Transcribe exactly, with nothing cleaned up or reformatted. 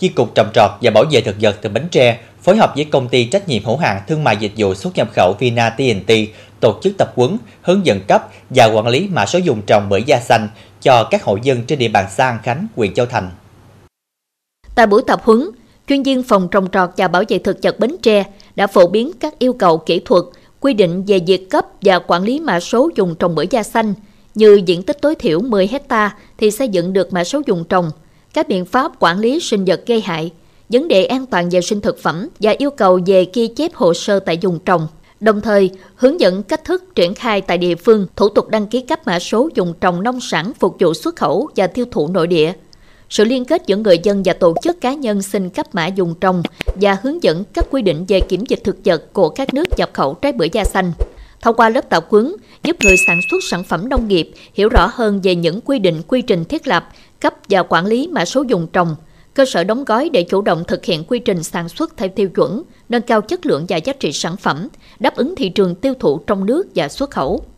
Chi cục trồng trọt và bảo vệ thực vật tỉnh Bến Tre phối hợp với công ty trách nhiệm hữu hạn thương mại dịch vụ xuất nhập khẩu Vina tê en tê tổ chức tập huấn, hướng dẫn cấp và quản lý mã số vùng trồng bưởi da xanh cho các hộ dân trên địa bàn Sa An Khánh, huyện Châu Thành. Tại buổi tập huấn, chuyên viên phòng trồng trọt và bảo vệ thực vật Bến Tre đã phổ biến các yêu cầu kỹ thuật, quy định về việc cấp và quản lý mã số vùng trồng bưởi da xanh, như diện tích tối thiểu mười héc ta thì xây dựng được mã số vùng trồng, các biện pháp quản lý sinh vật gây hại, vấn đề an toàn vệ sinh thực phẩm và yêu cầu về ghi chép hồ sơ tại vùng trồng. Đồng thời, hướng dẫn cách thức triển khai tại địa phương, thủ tục đăng ký cấp mã số vùng trồng nông sản phục vụ xuất khẩu và tiêu thụ nội địa. Sự liên kết giữa người dân và tổ chức cá nhân xin cấp mã vùng trồng và hướng dẫn các quy định về kiểm dịch thực vật của các nước nhập khẩu trái bưởi da xanh. Thông qua lớp tập huấn, giúp người sản xuất sản phẩm nông nghiệp hiểu rõ hơn về những quy định quy trình thiết lập, cấp và quản lý mã số vùng trồng, cơ sở đóng gói để chủ động thực hiện quy trình sản xuất theo tiêu chuẩn, nâng cao chất lượng và giá trị sản phẩm, đáp ứng thị trường tiêu thụ trong nước và xuất khẩu.